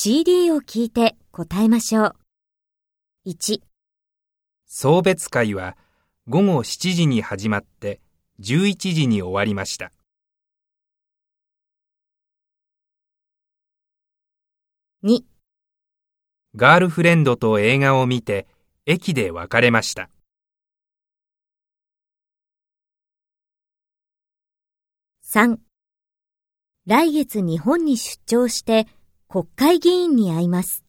CD を聞いて答えましょう。1、送別会は午後7時に始まって11時に終わりました。2、ガールフレンドと映画を見て駅で別れました。3、来月日本に出張して国会議員に会います。